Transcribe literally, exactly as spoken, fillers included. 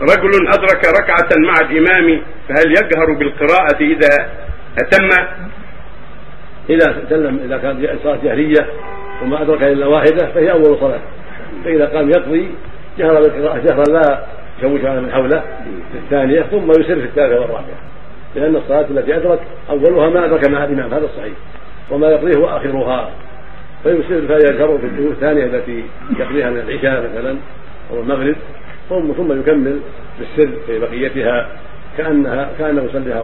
رجل أدرك ركعة مع الإمام فهل يجهر بالقراءة إذا أتم؟ إذا سلم إذا كانت صلاة جهرية وما أدرك إلا واحدة فهي أول صلاة، فإذا قام يقضي جهر بالقراءة جهرا لا يشوش على من حوله في الثانية ثم يسر في الثالثة والرابعة، لأن الصلاة التي أدرك أولها ما أدرك مع الإمام هذا الصحيح، وما يقضيه هو آخرها، فيسر فيجهر في الجهور الثانية التي يقضيها من العشاء مثلا أو المغرب ثم يكمل بالسر في بقيتها كأنها كأنه يصليها.